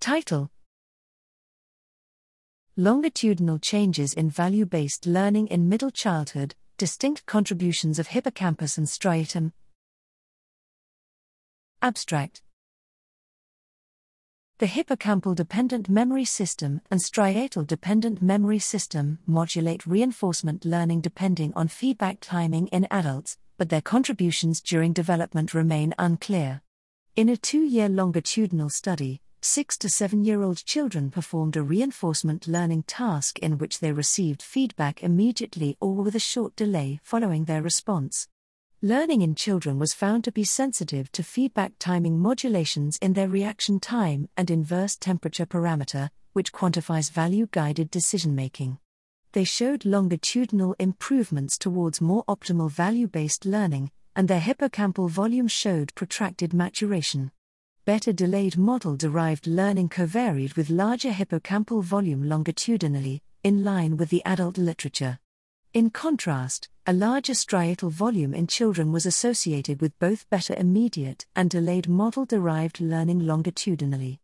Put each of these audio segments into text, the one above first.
Title: Longitudinal Changes in Value-Based Learning in Middle Childhood, Distinct Contributions of Hippocampus and Striatum. Abstract. The hippocampal-dependent memory system and striatal-dependent memory system modulate reinforcement learning depending on feedback timing in adults, but their contributions during development remain unclear. In a 2-year longitudinal study, 6- to 7-year-old children performed a reinforcement learning task in which they received feedback immediately or with a short delay following their response. Learning in children was found to be sensitive to feedback timing modulations in their reaction time and inverse temperature parameter, which quantifies value-guided decision-making. They showed longitudinal improvements towards more optimal value-based learning, and their hippocampal volume showed protracted maturation. Better delayed model-derived learning covaried with larger hippocampal volume longitudinally, in line with the adult literature. In contrast, a larger striatal volume in children was associated with both better immediate and delayed model-derived learning longitudinally.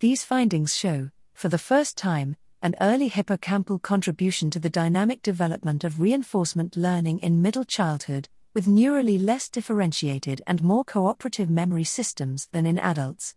These findings show, for the first time, an early hippocampal contribution to the dynamic development of reinforcement learning in middle childhood, with neurally less differentiated and more cooperative memory systems than in adults.